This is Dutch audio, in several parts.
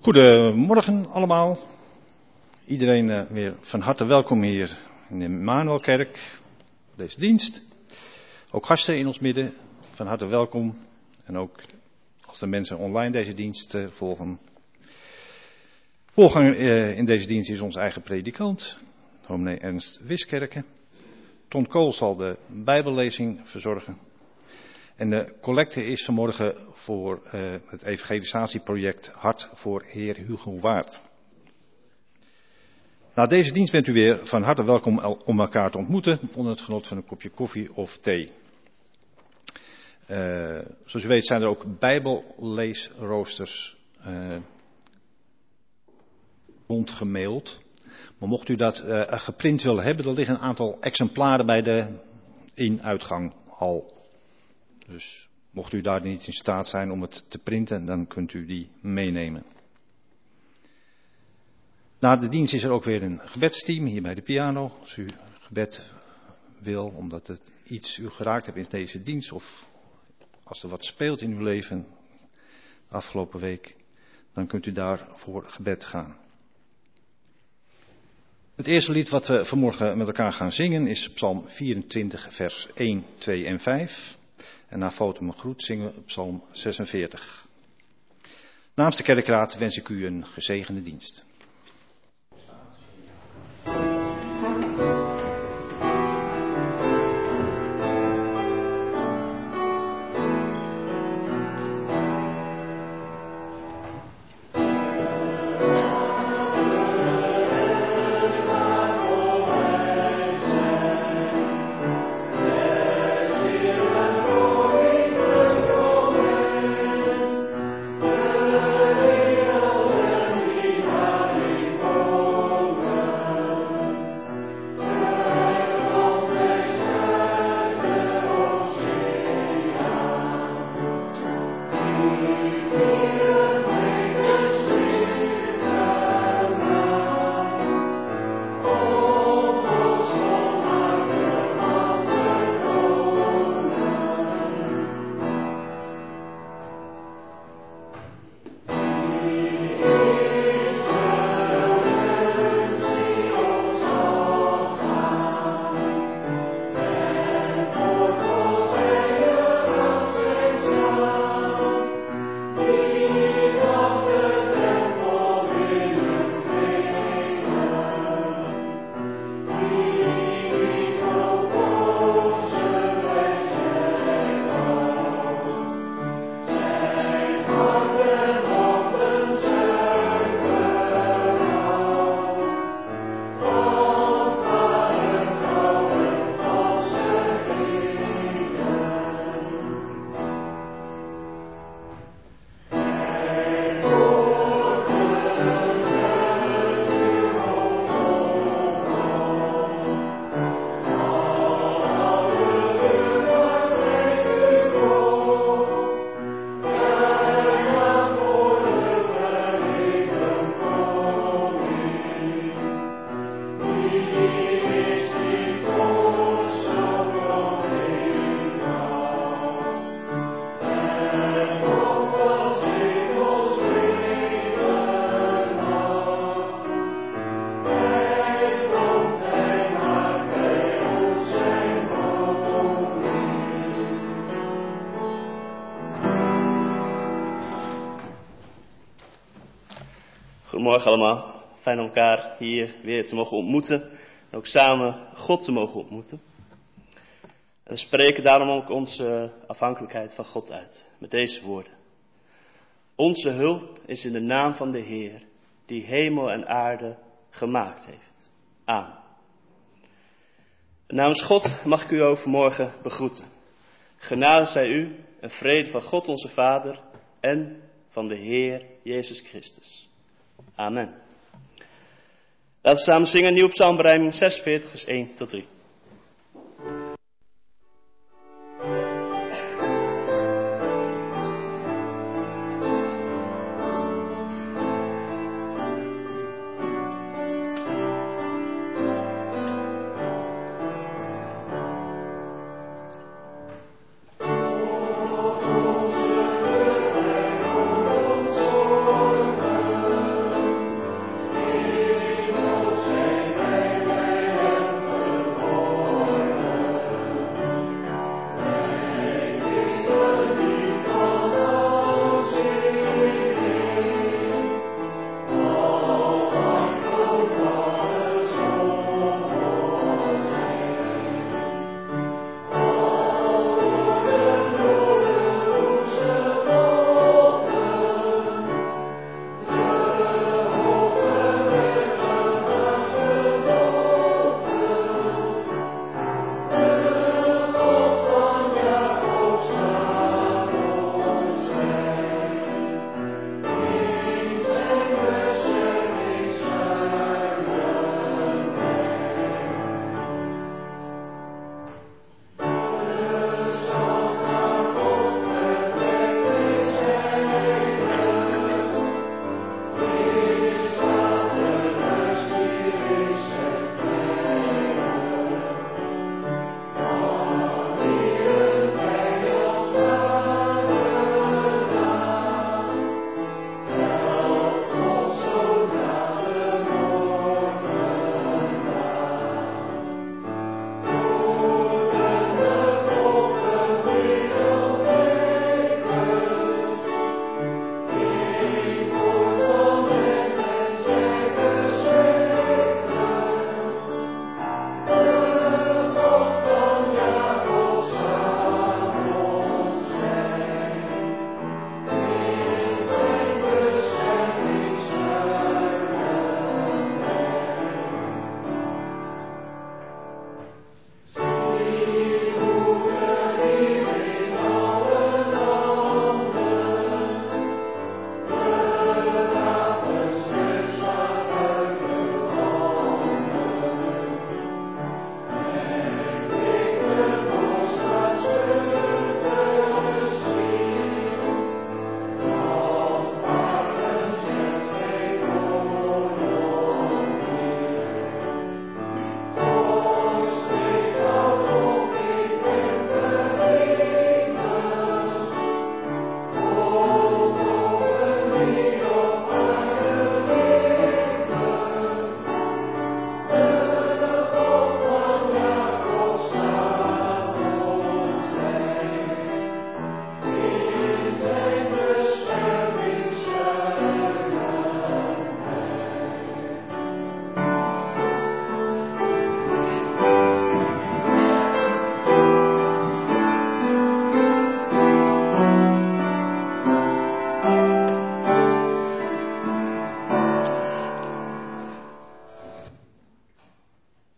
Goedemorgen allemaal. Iedereen weer van harte welkom hier in de Immanuëlkerk. Deze dienst. Ook gasten in ons midden. Van harte welkom. En ook als de mensen online deze dienst volgen. Voorganger in deze dienst is onze eigen predikant. Dominee Ernst Wiskerke. Ton Kool zal de bijbellezing verzorgen. En de collecte is vanmorgen voor het evangelisatieproject Hart voor Heerhugowaard. Na deze dienst bent u weer van harte welkom om elkaar te ontmoeten onder het genot van een kopje koffie of thee. Zoals u weet zijn er ook bijbelleesroosters rondgemaild. Maar mocht u dat geprint willen hebben, er liggen een aantal exemplaren bij de in-uitgang al. Dus mocht u daar niet in staat zijn om het te printen, dan kunt u die meenemen. Na de dienst is er ook weer een gebedsteam hier bij de piano. Als u gebed wil, omdat het iets u geraakt heeft in deze dienst, of als er wat speelt in uw leven de afgelopen week, dan kunt u daar voor gebed gaan. Het eerste lied wat we vanmorgen met elkaar gaan zingen is Psalm 24, vers 1, 2 en 5. En na foto en groet zingen we Psalm 46. Namens de kerkraad wens ik u een gezegende dienst. Goedemorgen allemaal, fijn om elkaar hier weer te mogen ontmoeten en ook samen God te mogen ontmoeten. En we spreken daarom ook onze afhankelijkheid van God uit, met deze woorden. Onze hulp is in de naam van de Heer, die hemel en aarde gemaakt heeft. Amen. Namens God mag ik u ook vanmorgen begroeten. Genade zij u en vrede van God onze Vader en van de Heer Jezus Christus. Amen. Laten we samen zingen Nieuwe Psalmberijming 46, vers 1 tot 3.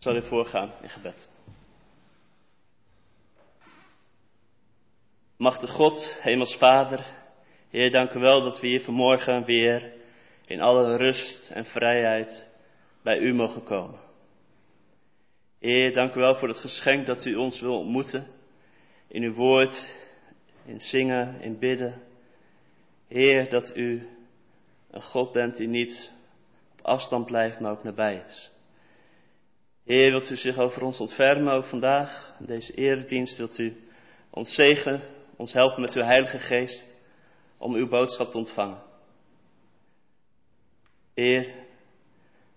zal u voorgaan in gebed. Machtig God, Hemels Vader, Heer, dank u wel dat we hier vanmorgen weer in alle rust en vrijheid bij u mogen komen. Heer, dank u wel voor het geschenk dat u ons wil ontmoeten. In uw woord, in zingen, in bidden. Heer, dat u een God bent die niet op afstand blijft, maar ook nabij is. Heer, wilt u zich over ons ontfermen, ook vandaag. In deze eredienst wilt u ons zegenen, ons helpen met uw Heilige Geest om uw boodschap te ontvangen. Heer, we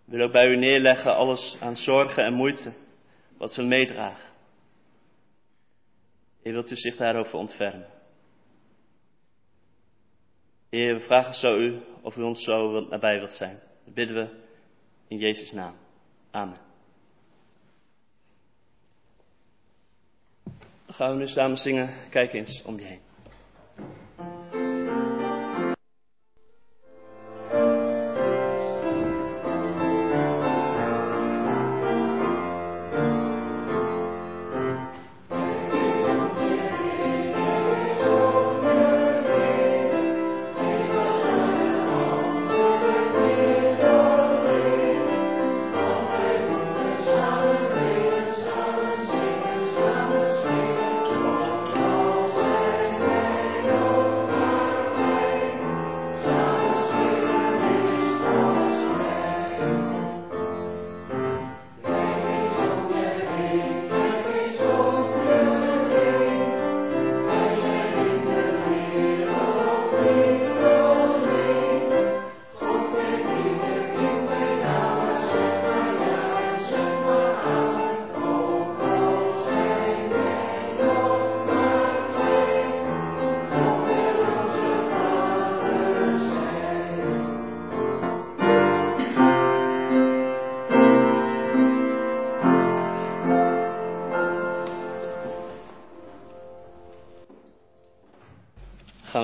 willen ook bij u neerleggen alles aan zorgen en moeite wat we meedragen. Heer, wilt u zich daarover ontfermen. Heer, we vragen zo u of u ons zo nabij wilt zijn. Dat bidden we in Jezus' naam. Amen. Dan gaan we nu samen zingen. Kijk eens om je heen.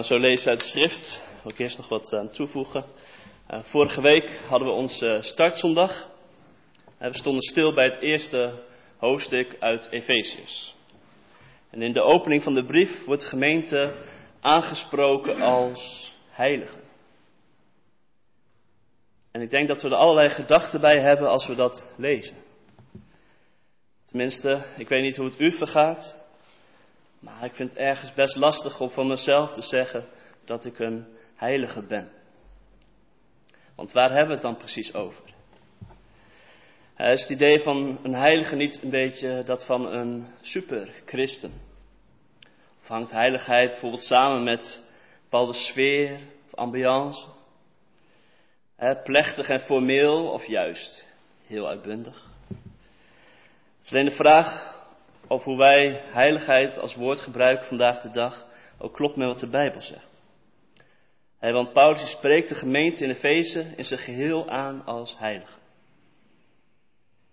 Zo lezen uit de schrift. Daar wil ik eerst nog wat aan toevoegen. Vorige week hadden we onze startzondag. We stonden stil bij het eerste hoofdstuk uit Efeziërs. En in de opening van de brief wordt de gemeente aangesproken als heiligen. En ik denk dat we er allerlei gedachten bij hebben als we dat lezen. Tenminste, ik weet niet hoe het u vergaat. Maar ik vind het ergens best lastig om van mezelf te zeggen dat ik een heilige ben. Want waar hebben we het dan precies over? Is het idee van een heilige niet een beetje dat van een superchristen? Of hangt heiligheid bijvoorbeeld samen met een bepaalde sfeer of ambiance? Plechtig en formeel of juist heel uitbundig? Het is alleen de vraag of hoe wij heiligheid als woord gebruiken vandaag de dag ook klopt met wat de Bijbel zegt. Want Paulus spreekt de gemeente in Efeze in zijn geheel aan als heilig.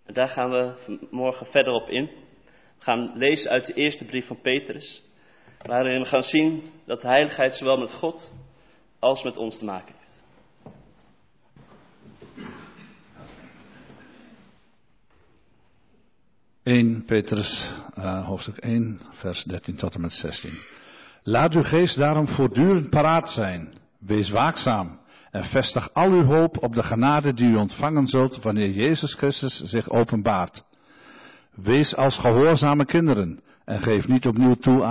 En daar gaan we morgen verder op in. We gaan lezen uit de eerste brief van Petrus, waarin we gaan zien dat heiligheid zowel met God als met ons te maken heeft. Petrus, hoofdstuk 1, vers 13 tot en met 16. Laat uw geest daarom voortdurend paraat zijn. Wees waakzaam en vestig al uw hoop op de genade die u ontvangen zult wanneer Jezus Christus zich openbaart. Wees als gehoorzame kinderen en geef niet opnieuw toe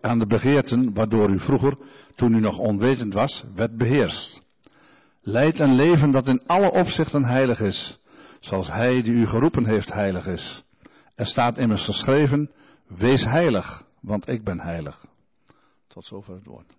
aan de begeerten waardoor u vroeger, toen u nog onwetend was, werd beheerst. Leid een leven dat in alle opzichten heilig is, zoals Hij die u geroepen heeft heilig is. Er staat immers geschreven, wees heilig, want ik ben heilig. Tot zover het woord.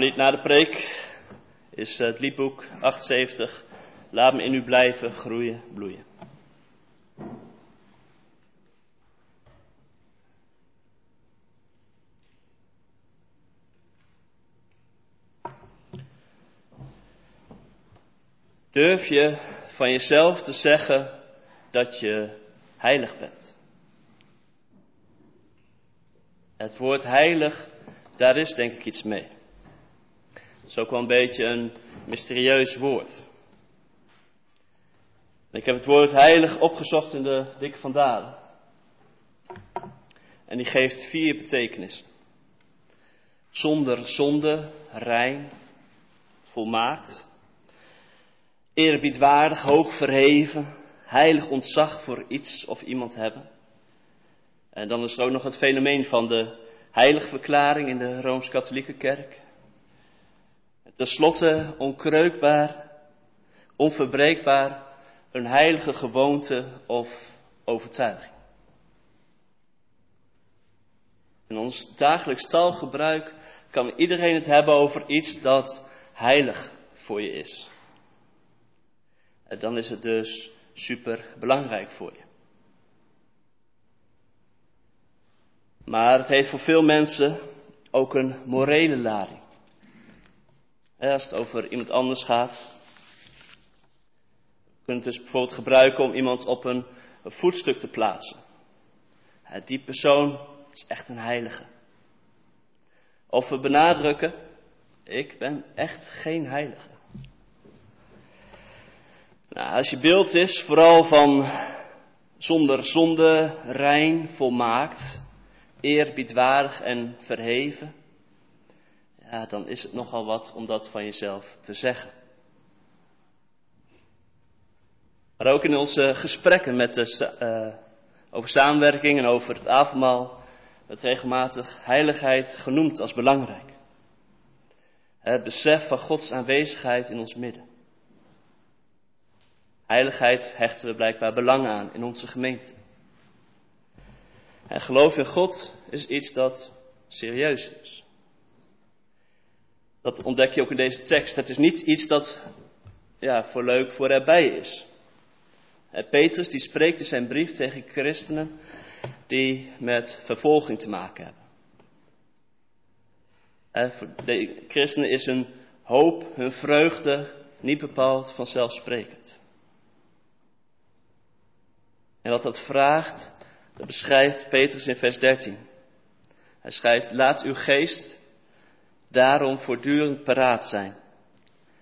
psalmlied na de preek is het liedboek 78. Laat me in u blijven groeien, bloeien. Durf je van jezelf te zeggen dat je heilig bent? Het woord heilig, daar is denk ik iets mee. Het is ook wel een beetje een mysterieus woord. Ik heb het woord heilig opgezocht in de Dikke van Dalen. En die geeft 4 betekenissen. Zonder zonde, rein, volmaakt, eerbiedwaardig, hoog verheven, heilig ontzag voor iets of iemand hebben. En dan is er ook nog het fenomeen van de heiligverklaring in de Rooms-Katholieke Kerk. En tenslotte onkreukbaar, onverbreekbaar, een heilige gewoonte of overtuiging. In ons dagelijks taalgebruik kan iedereen het hebben over iets dat heilig voor je is. En dan is het dus super belangrijk voor je. Maar het heeft voor veel mensen ook een morele lading. Als het over iemand anders gaat. We kunnen het dus bijvoorbeeld gebruiken om iemand op een voetstuk te plaatsen. Die persoon is echt een heilige. Of we benadrukken, ik ben echt geen heilige. Nou, als je beeld is vooral van zonder zonde, rein, volmaakt, eerbiedwaardig en verheven, ja, dan is het nogal wat om dat van jezelf te zeggen. Maar ook in onze gesprekken met over samenwerking en over het avondmaal werd regelmatig heiligheid genoemd als belangrijk. Het besef van Gods aanwezigheid in ons midden. Heiligheid hechten we blijkbaar belang aan in onze gemeente. En geloof in God is iets dat serieus is. Dat ontdek je ook in deze tekst. Het is niet iets dat voor leuk voor erbij is. Petrus die spreekt in zijn brief tegen christenen die met vervolging te maken hebben. En voor de christenen is hun hoop, hun vreugde niet bepaald vanzelfsprekend. En wat dat vraagt, dat beschrijft Petrus in vers 13. Hij schrijft, laat uw geest daarom voortdurend paraat zijn.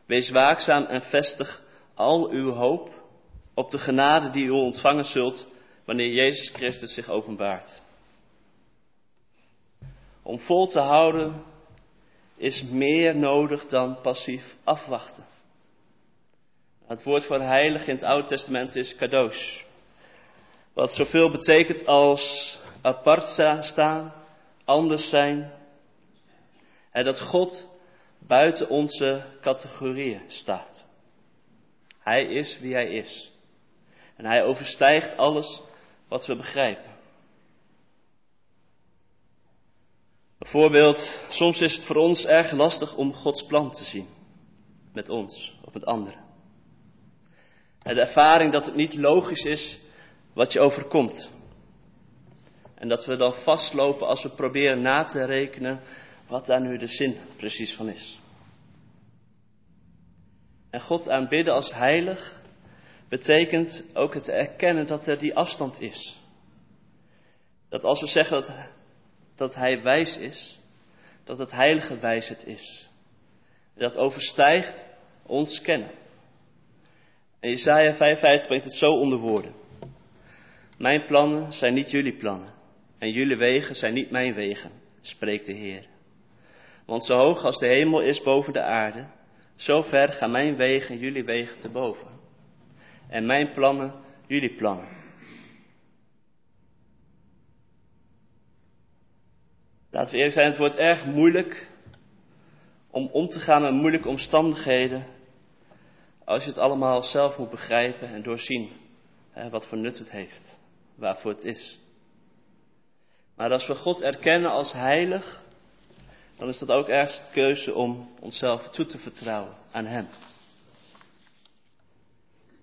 Wees waakzaam en vestig al uw hoop op de genade die u ontvangen zult wanneer Jezus Christus zich openbaart. Om vol te houden is meer nodig dan passief afwachten. Het woord voor heilig in het Oude Testament is kadosh. Wat zoveel betekent als apart staan, anders zijn. En dat God buiten onze categorieën staat. Hij is wie hij is. En hij overstijgt alles wat we begrijpen. Bijvoorbeeld, soms is het voor ons erg lastig om Gods plan te zien. Met ons, of met anderen. En de ervaring dat het niet logisch is wat je overkomt. En dat we dan vastlopen als we proberen na te rekenen wat daar nu de zin precies van is. En God aanbidden als heilig betekent ook het erkennen dat er die afstand is. Dat als we zeggen dat hij wijs is, dat het heilige wijsheid is. Dat overstijgt ons kennen. En Jesaja 55 brengt het zo onder woorden. Mijn plannen zijn niet jullie plannen. En jullie wegen zijn niet mijn wegen, spreekt de Heer. Want zo hoog als de hemel is boven de aarde, zo ver gaan mijn wegen en jullie wegen te boven. En mijn plannen, jullie plannen. Laten we eerlijk zijn, het wordt erg moeilijk om te gaan met moeilijke omstandigheden. Als je het allemaal zelf moet begrijpen en doorzien. Wat voor nut het heeft. Waarvoor het is. Maar als we God erkennen als heilig. dan is dat ook ergens de keuze om onszelf toe te vertrouwen aan hem.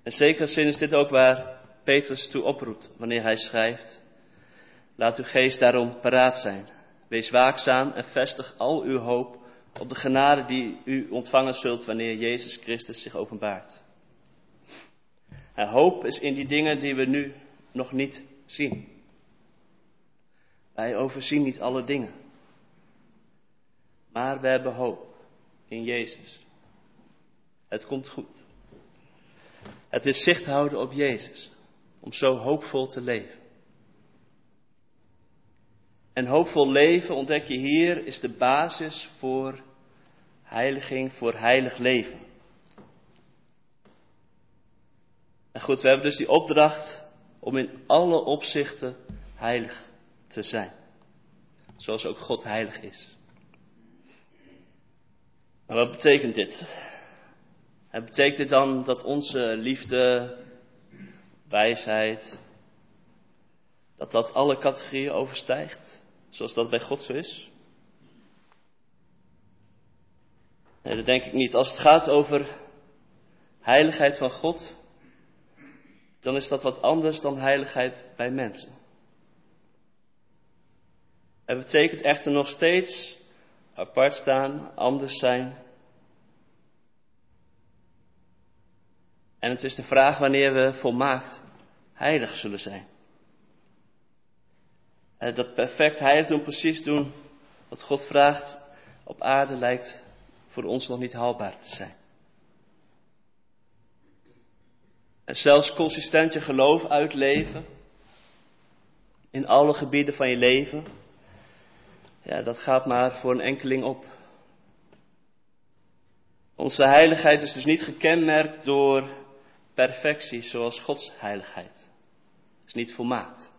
En zeker zin is dit ook waar Petrus toe oproept wanneer hij schrijft: laat uw geest daarom paraat zijn. Wees waakzaam en vestig al uw hoop op de genade die u ontvangen zult wanneer Jezus Christus zich openbaart. En hoop is in die dingen die we nu nog niet zien. Wij overzien niet alle dingen. Maar we hebben hoop in Jezus. Het komt goed. Het is zicht houden op Jezus. Om zo hoopvol te leven. En hoopvol leven, ontdek je hier, is de basis voor heiliging, voor heilig leven. En goed, we hebben dus die opdracht om in alle opzichten heilig te zijn. Zoals ook God heilig is. Maar wat betekent dit? En betekent dit dan dat onze liefde, wijsheid, dat alle categorieën overstijgt? Zoals dat bij God zo is? Nee, dat denk ik niet. Als het gaat over heiligheid van God, dan is dat wat anders dan heiligheid bij mensen. Het betekent echter nog steeds apart staan, anders zijn. En het is de vraag wanneer we volmaakt heilig zullen zijn. Dat perfect heilig doen, precies doen wat God vraagt op aarde, lijkt voor ons nog niet haalbaar te zijn. En zelfs consistent je geloof uitleven in alle gebieden van je leven, ja, dat gaat maar voor een enkeling op. Onze heiligheid is dus niet gekenmerkt door perfectie, zoals Gods heiligheid. Het is niet volmaakt.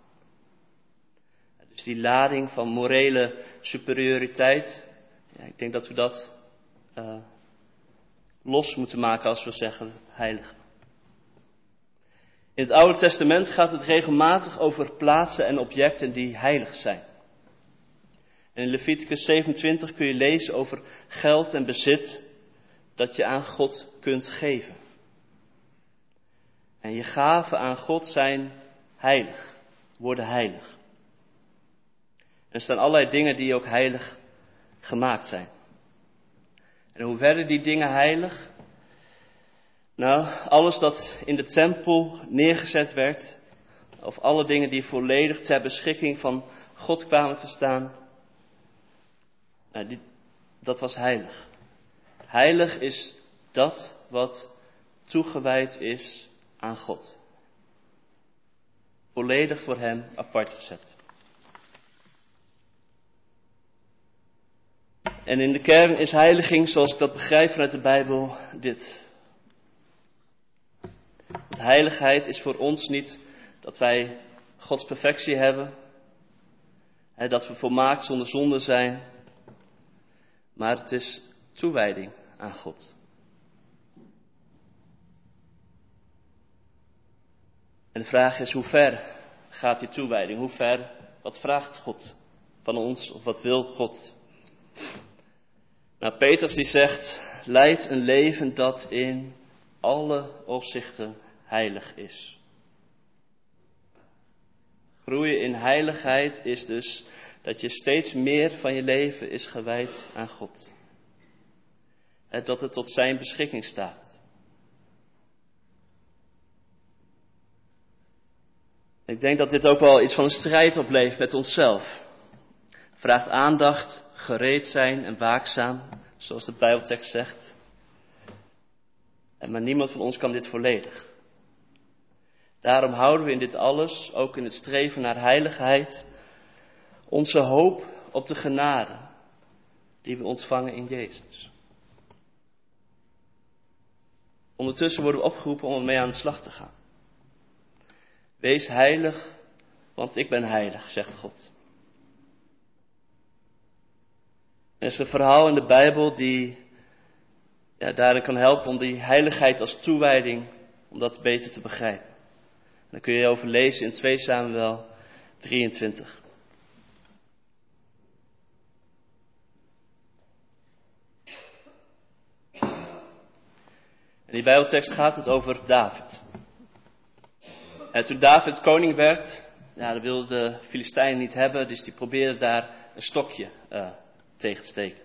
Dus die lading van morele superioriteit, ja, ik denk dat we dat los moeten maken als we zeggen heilig. In het Oude Testament gaat het regelmatig over plaatsen en objecten die heilig zijn. En in Leviticus 27 kun je lezen over geld en bezit dat je aan God kunt geven. En je gaven aan God zijn heilig, worden heilig. En er staan allerlei dingen die ook heilig gemaakt zijn. En hoe werden die dingen heilig? Nou, alles dat in de tempel neergezet werd, of alle dingen die volledig ter beschikking van God kwamen te staan, nou, dat was heilig. Heilig is dat wat toegewijd is aan God. Volledig voor hem apart gezet. En in de kern is heiliging, zoals ik dat begrijp vanuit de Bijbel, dit. De heiligheid is voor ons niet dat wij Gods perfectie hebben. Hè, dat we volmaakt zonder zonde zijn. Maar het is toewijding aan God. En de vraag is, hoe ver gaat die toewijding? Hoe ver, wat vraagt God van ons of wat wil God? Nou, Petrus die zegt, leid een leven dat in alle opzichten heilig is. Groeien in heiligheid is dus dat je steeds meer van je leven is gewijd aan God. En dat het tot zijn beschikking staat. Ik denk dat dit ook wel iets van een strijd oplevert met onszelf. Vraagt aandacht, gereed zijn en waakzaam, zoals de Bijbeltekst zegt. Maar niemand van ons kan dit volledig. Daarom houden we in dit alles, ook in het streven naar heiligheid, onze hoop op de genade die we ontvangen in Jezus. Ondertussen worden we opgeroepen om ermee aan de slag te gaan. Wees heilig, want ik ben heilig, zegt God. Er is een verhaal in de Bijbel die daarin kan helpen om die heiligheid als toewijding, om dat beter te begrijpen. En daar kun je over lezen in 2 Samuel 23. In die Bijbeltekst gaat het over David. En toen David koning werd, dat wilden de Filistijnen niet hebben, dus die probeerden daar een stokje tegen te steken.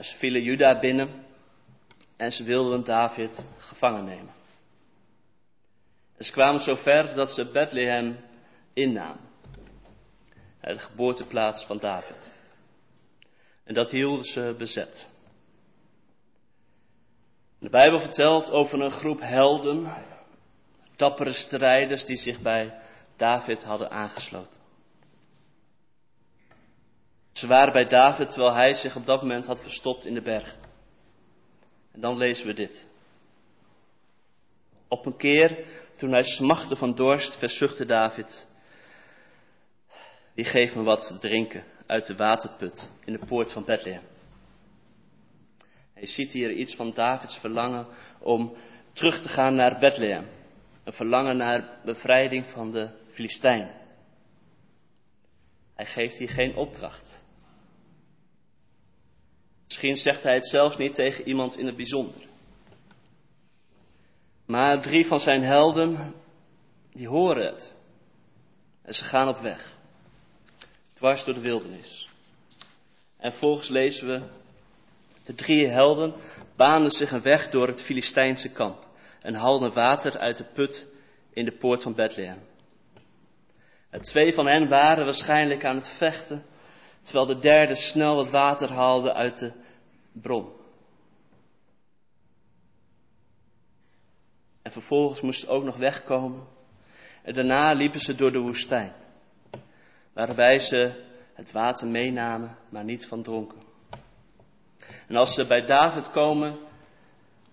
Ze vielen Juda binnen en ze wilden David gevangen nemen. En ze kwamen zo ver dat ze Bethlehem innamen. De geboorteplaats van David. En dat hielden ze bezet. De Bijbel vertelt over een groep helden, dappere strijders die zich bij David hadden aangesloten. Ze waren bij David terwijl hij zich op dat moment had verstopt in de berg. En dan lezen we dit. Op een keer, toen hij smachtte van dorst, verzuchtte David: "Wie geeft me wat te drinken uit de waterput in de poort van Bethlehem." Je ziet hier iets van Davids verlangen om terug te gaan naar Bethlehem. Een verlangen naar bevrijding van de Filistijnen. Hij geeft hier geen opdracht. Misschien zegt hij het zelfs niet tegen iemand in het bijzonder. Maar 3 van zijn helden, die horen het. En ze gaan op weg. Dwars door de wildernis. En volgens lezen we: de 3 helden baanden zich een weg door het Filistijnse kamp en haalden water uit de put in de poort van Bethlehem. En 2 van hen waren waarschijnlijk aan het vechten, terwijl de 3e snel het water haalde uit de bron. En vervolgens moesten ze ook nog wegkomen. En daarna liepen ze door de woestijn, waarbij ze het water meenamen, maar niet van dronken. En als ze bij David komen,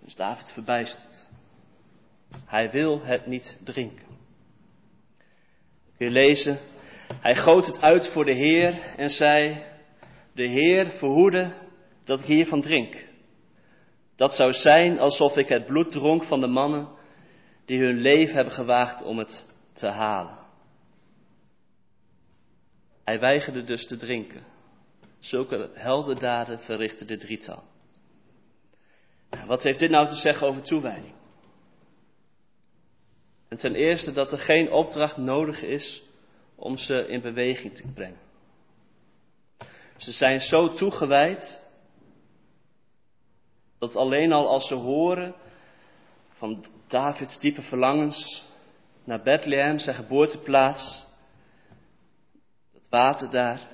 is David verbijsterd. Hij wil het niet drinken. Kun je lezen: hij goot het uit voor de Heer en zei: "De Heer verhoede dat ik hiervan drink. Dat zou zijn alsof ik het bloed dronk van de mannen die hun leven hebben gewaagd om het te halen." Hij weigerde dus te drinken. Zulke heldendaden verrichtte de 3-tal. Wat heeft dit nou te zeggen over toewijding? En ten eerste dat er geen opdracht nodig is om ze in beweging te brengen. Ze zijn zo toegewijd dat alleen al als ze horen van Davids diepe verlangens naar Bethlehem, zijn geboorteplaats, dat water daar,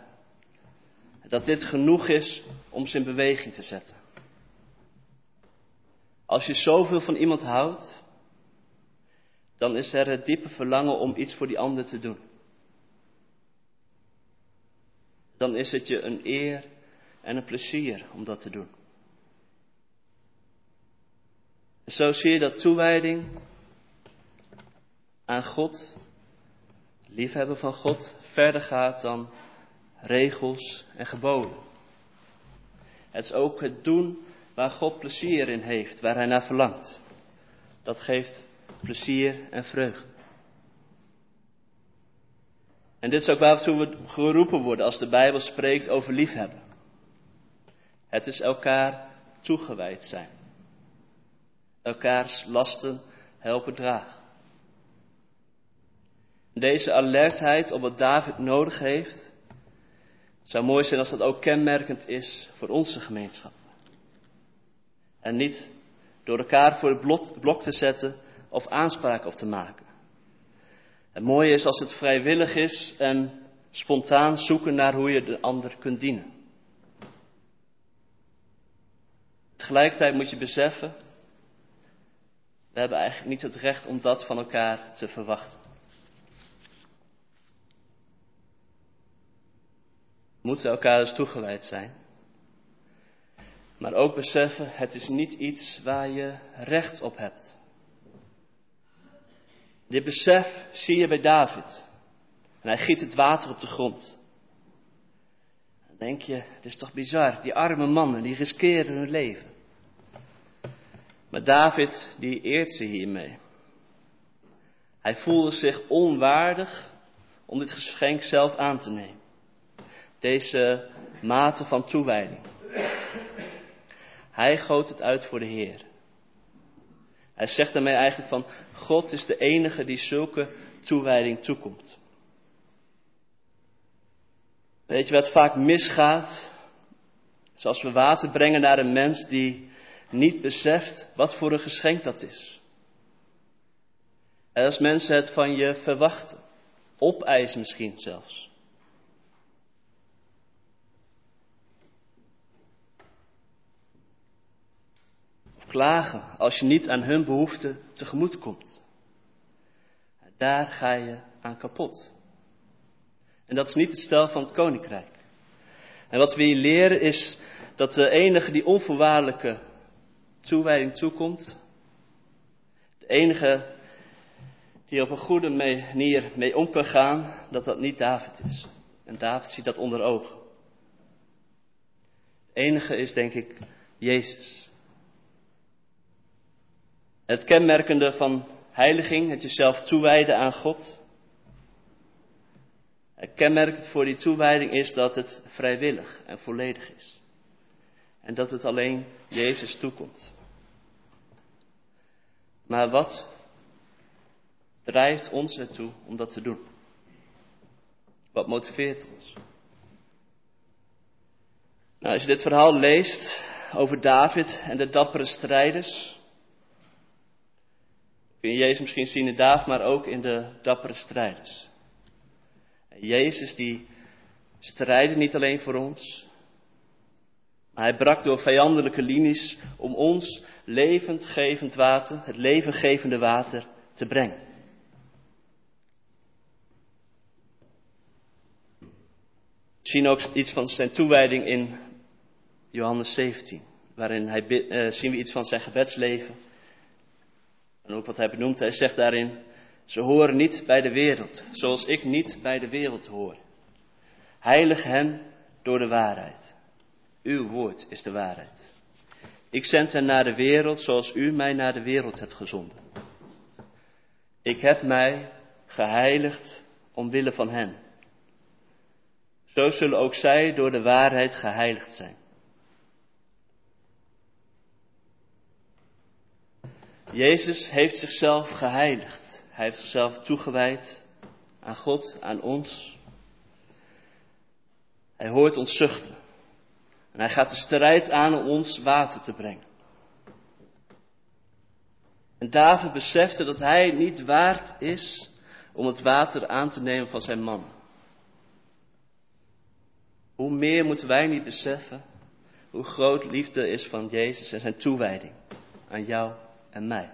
dat dit genoeg is om ze in beweging te zetten. Als je zoveel van iemand houdt, dan is er het diepe verlangen om iets voor die ander te doen. Dan is het je een eer en een plezier om dat te doen. Zo zie je dat toewijding aan God, liefhebben van God, verder gaat dan regels en geboden. Het is ook het doen waar God plezier in heeft, waar hij naar verlangt. Dat geeft plezier en vreugde. En dit is ook waartoe we geroepen worden als de Bijbel spreekt over liefhebben. Het is elkaar toegewijd zijn. Elkaars lasten helpen dragen. Deze alertheid op wat David nodig heeft, het zou mooi zijn als dat ook kenmerkend is voor onze gemeenschap. En niet door elkaar voor het blok te zetten of aanspraak op te maken. Het mooie is als het vrijwillig is en spontaan zoeken naar hoe je de ander kunt dienen. Tegelijkertijd moet je beseffen, we hebben eigenlijk niet het recht om dat van elkaar te verwachten. We moeten elkaar dus toegewijd zijn. Maar ook beseffen, het is niet iets waar je recht op hebt. Dit besef zie je bij David. En hij giet het water op de grond. Dan denk je, het is toch bizar, die arme mannen, die riskeren hun leven. Maar David, die eert ze hiermee. Hij voelde zich onwaardig om dit geschenk zelf aan te nemen. Deze mate van toewijding. Hij goot het uit voor de Heer. Hij zegt daarmee eigenlijk van, God is de enige die zulke toewijding toekomt. Weet je wat vaak misgaat? Is als we water brengen naar een mens die niet beseft wat voor een geschenk dat is. En als mensen het van je verwachten. Opeisen misschien zelfs. Of klagen als je niet aan hun behoeften tegemoet komt. Daar ga je aan kapot. En dat is niet het stijl van het koninkrijk. En wat we hier leren is dat de enige die onvoorwaardelijke toewijding toekomt. De enige die op een goede manier mee om kan gaan, dat dat niet David is. En David ziet dat onder ogen. De enige is denk ik Jezus. Het kenmerkende van heiliging, het jezelf toewijden aan God. Het kenmerkend voor die toewijding is dat het vrijwillig en volledig is. En dat het alleen Jezus toekomt. Maar wat drijft ons ertoe om dat te doen? Wat motiveert ons? Nou, als je dit verhaal leest over David en de dappere strijders, kun je Jezus misschien zien in David, maar ook in de dappere strijders. Jezus die strijdde niet alleen voor ons, maar hij brak door vijandelijke linies om ons levendgevend water, het levengevende water, te brengen. We zien ook iets van zijn toewijding in Johannes 17, waarin hij zien we iets van zijn gebedsleven en ook wat hij benoemt. Hij zegt daarin: ze horen niet bij de wereld, zoals ik niet bij de wereld hoor. Heilig hen door de waarheid. Uw woord is de waarheid. Ik zend hen naar de wereld, zoals u mij naar de wereld hebt gezonden. Ik heb mij geheiligd omwille van hen. Zo zullen ook zij door de waarheid geheiligd zijn. Jezus heeft zichzelf geheiligd. Hij heeft zichzelf toegewijd aan God, aan ons. Hij hoort ons zuchten. En hij gaat de strijd aan om ons water te brengen. En David besefte dat hij niet waard is om het water aan te nemen van zijn mannen. Hoe meer moeten wij niet beseffen hoe groot liefde is van Jezus en zijn toewijding aan jou en mij.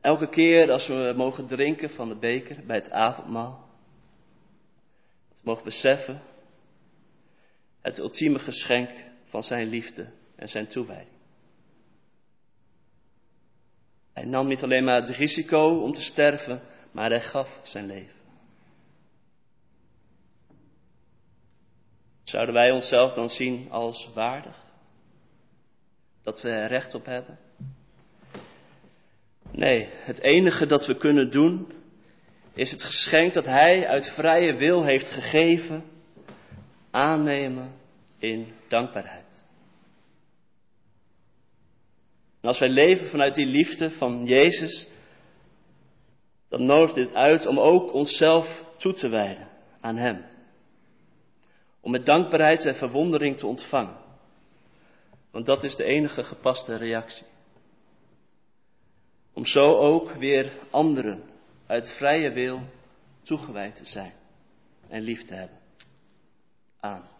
Elke keer als we mogen drinken van de beker bij het avondmaal. We mogen beseffen het ultieme geschenk van zijn liefde en zijn toewijding. Hij nam niet alleen maar het risico om te sterven, maar hij gaf zijn leven. Zouden wij onszelf dan zien als waardig? Dat we er recht op hebben? Nee, het enige dat we kunnen doen is het geschenk dat hij uit vrije wil heeft gegeven, aannemen in dankbaarheid. En als wij leven vanuit die liefde van Jezus, dan nodigt dit uit om ook onszelf toe te wijden aan hem. Om met dankbaarheid en verwondering te ontvangen. Want dat is de enige gepaste reactie. Om zo ook weer anderen uit vrije wil toegewijd te zijn en lief te hebben. Amen.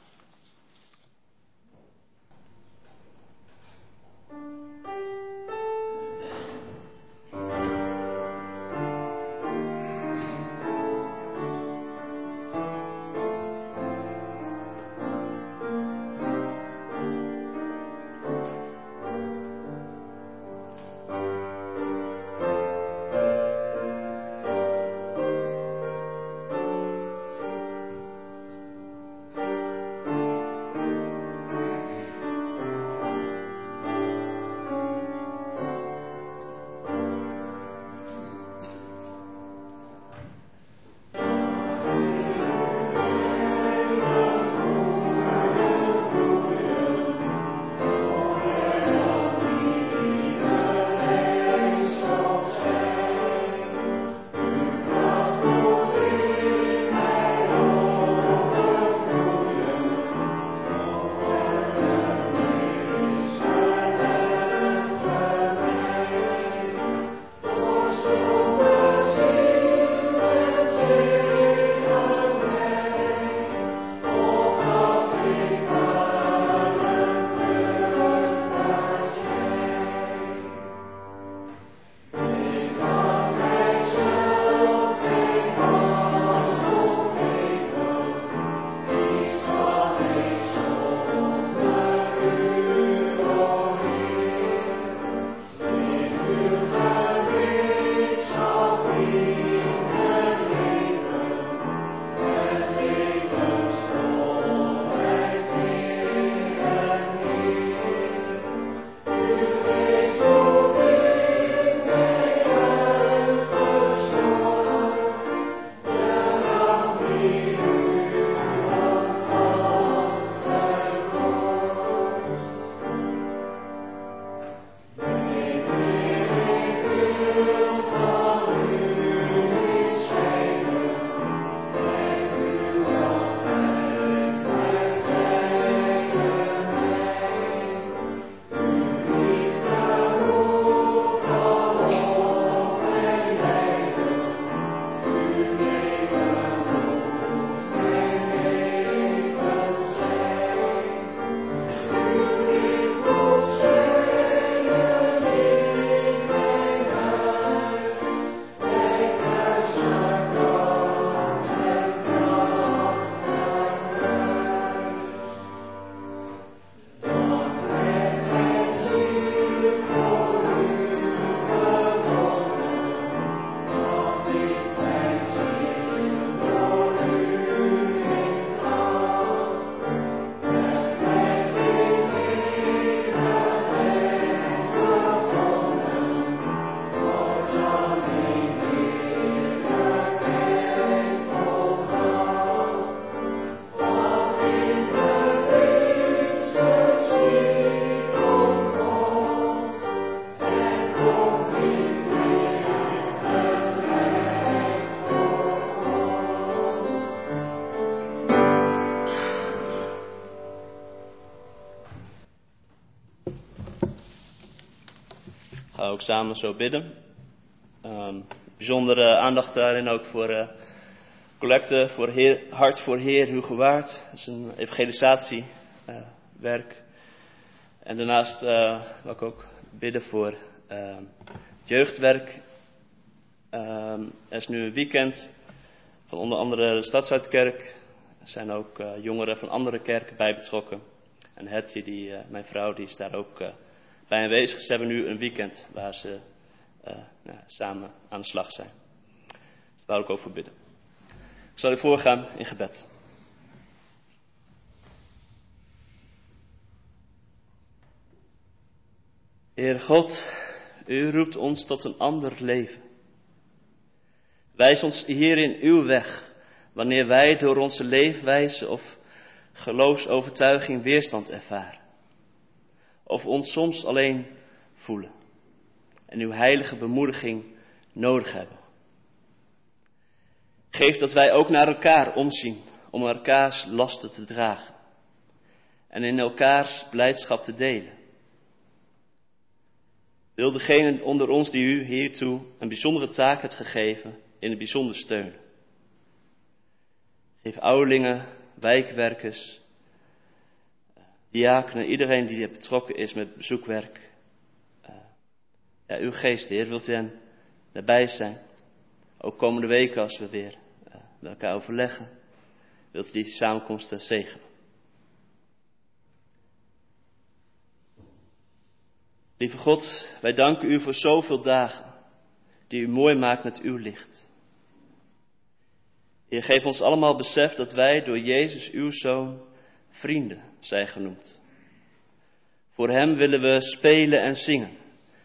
Gaan we ook samen zo bidden. Bijzondere aandacht daarin ook voor collecte voor Hart voor Heerhugowaard. Dat is een evangelisatiewerk. En daarnaast wil ik ook bidden voor jeugdwerk. Er is nu een weekend van onder andere de Stadshartkerk. Er zijn ook jongeren van andere kerken bij betrokken. En Hetty, mijn vrouw, die is daar ook bij aanwezig. Ze hebben nu een weekend waar ze samen aan de slag zijn. Daar wou ik ook voor bidden. Ik zal u voorgaan in gebed. Heer God, u roept ons tot een ander leven. Wijs ons hierin uw weg, wanneer wij door onze leefwijze of geloofsovertuiging weerstand ervaren. Of ons soms alleen voelen en uw heilige bemoediging nodig hebben. Geef dat wij ook naar elkaar omzien om elkaars lasten te dragen en in elkaars blijdschap te delen. Wil degene onder ons die u hiertoe een bijzondere taak hebt gegeven in het bijzonder steunen. Geef ouderlingen, wijkwerkers, diakenen, iedereen die er betrokken is met bezoekwerk. Uw geest, Heer, wilt u hen daarbij zijn. Ook komende weken als we weer met elkaar overleggen, wilt u die samenkomsten zegenen. Lieve God, wij danken u voor zoveel dagen die u mooi maakt met uw licht. Heer, geef ons allemaal besef dat wij door Jezus, uw Zoon, vrienden zijn genoemd. Voor hem willen we spelen en zingen.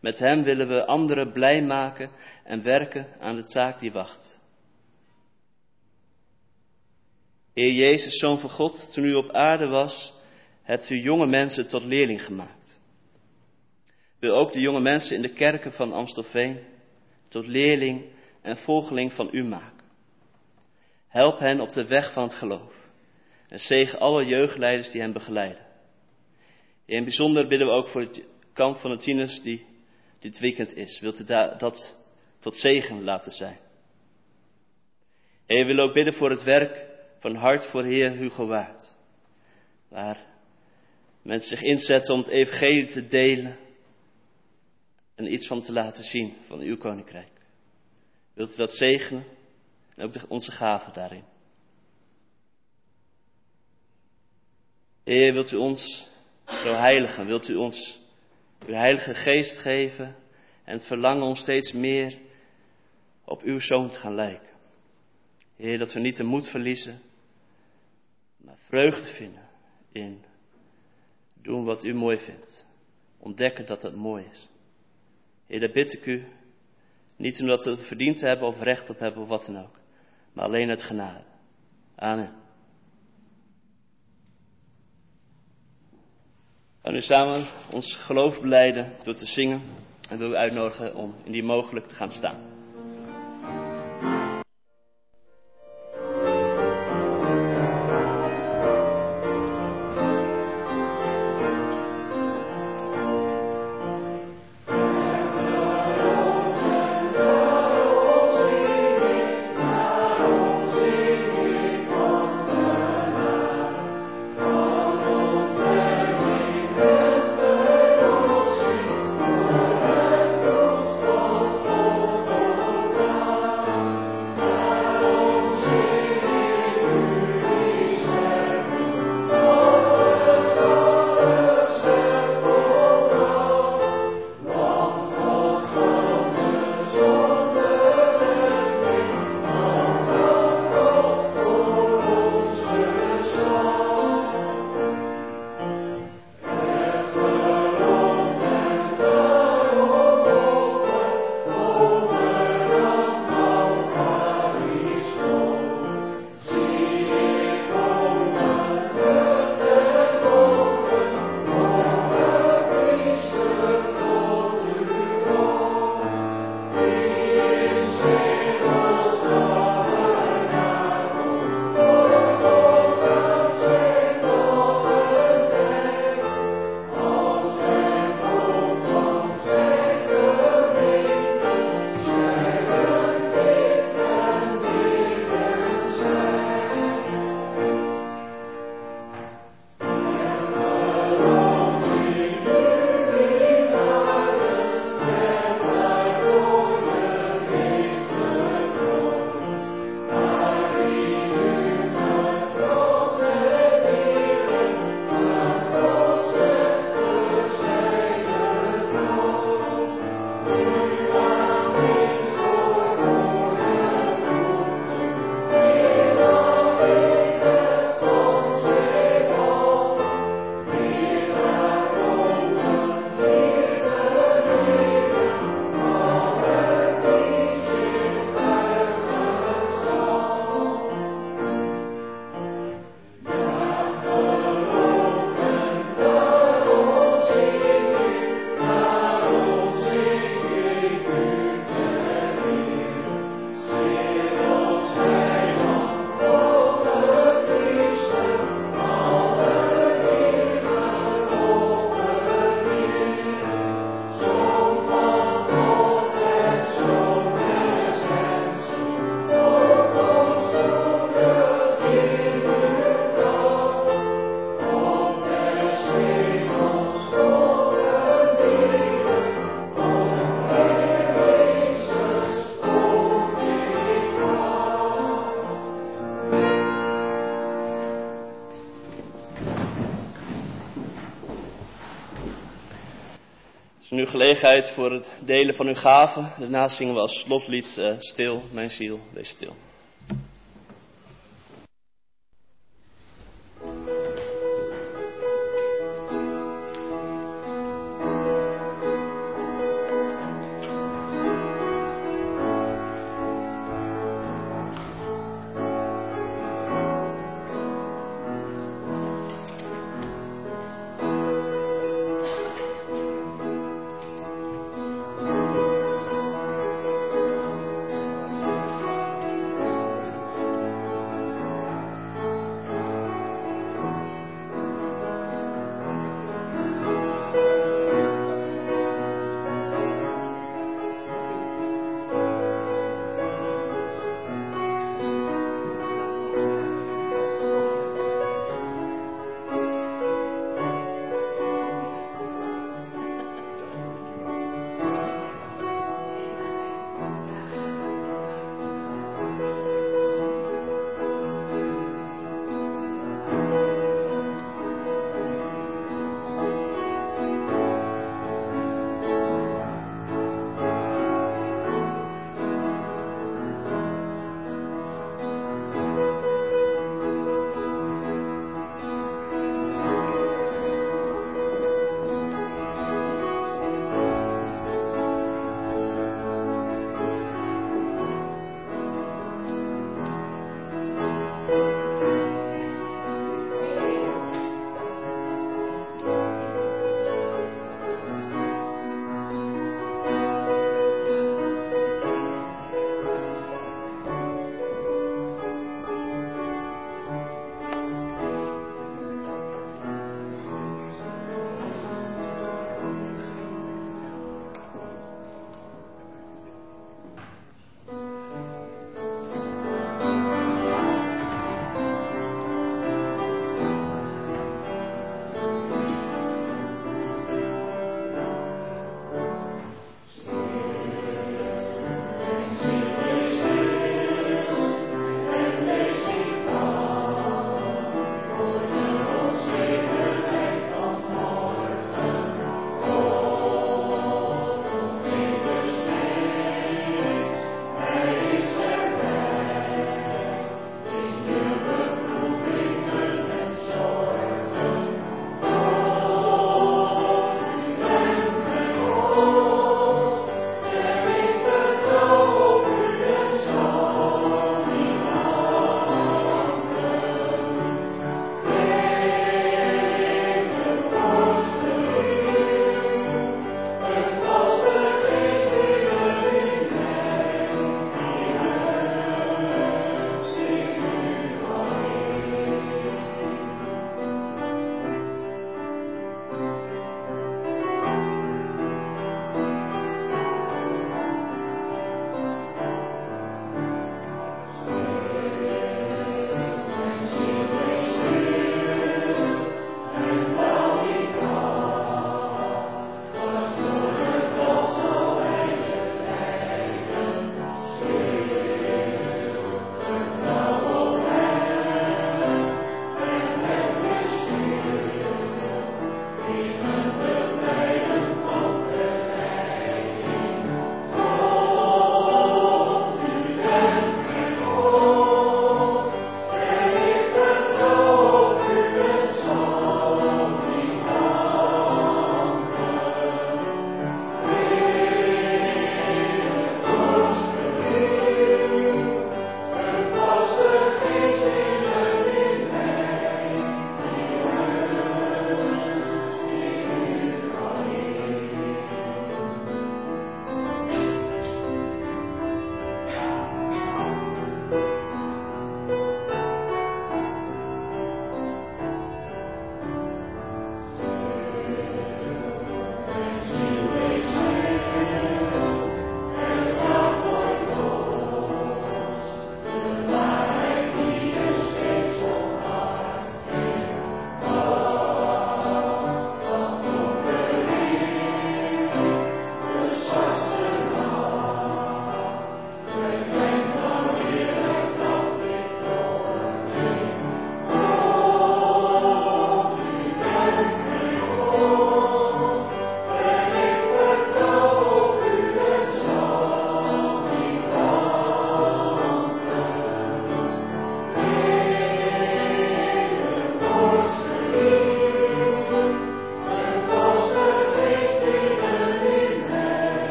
Met hem willen we anderen blij maken en werken aan de taak die wacht. Heer Jezus, Zoon van God, toen u op aarde was, hebt u jonge mensen tot leerling gemaakt. Wil ook de jonge mensen in de kerken van Amstelveen tot leerling en volgeling van u maken. Help hen op de weg van het geloof en zegen alle jeugdleiders die hen begeleiden. Heer, in bijzonder bidden we ook voor het kamp van de tieners die dit weekend is. Wilt u dat tot zegen laten zijn? Heer, we willen ook bidden voor het werk van Hart voor Heerhugowaard, waar mensen zich inzetten om het evangelie te delen en iets van te laten zien van uw koninkrijk. Wilt u dat zegenen? En ook onze gaven daarin. Heer, wilt u ons zo heiligen? Wilt u ons uw heilige geest geven en het verlangen om steeds meer op uw Zoon te gaan lijken. Heer, dat we niet de moed verliezen, maar vreugde vinden in doen wat u mooi vindt. Ontdekken dat dat mooi is. Heer, dat bid ik u, niet omdat we het verdiend hebben of recht op hebben of wat dan ook, maar alleen uit genade. Amen. We gaan nu samen ons geloof belijden door te zingen en wil u uitnodigen om indien mogelijk te gaan staan. gelegenheid voor het delen van uw gaven. Daarna zingen we als loflied Stil, mijn ziel, wees stil.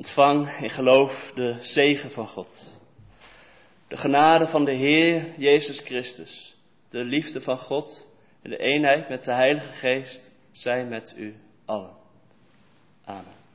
Ontvang in geloof de zegen van God. De genade van de Heer Jezus Christus, de liefde van God en de eenheid met de Heilige Geest zijn met u allen. Amen.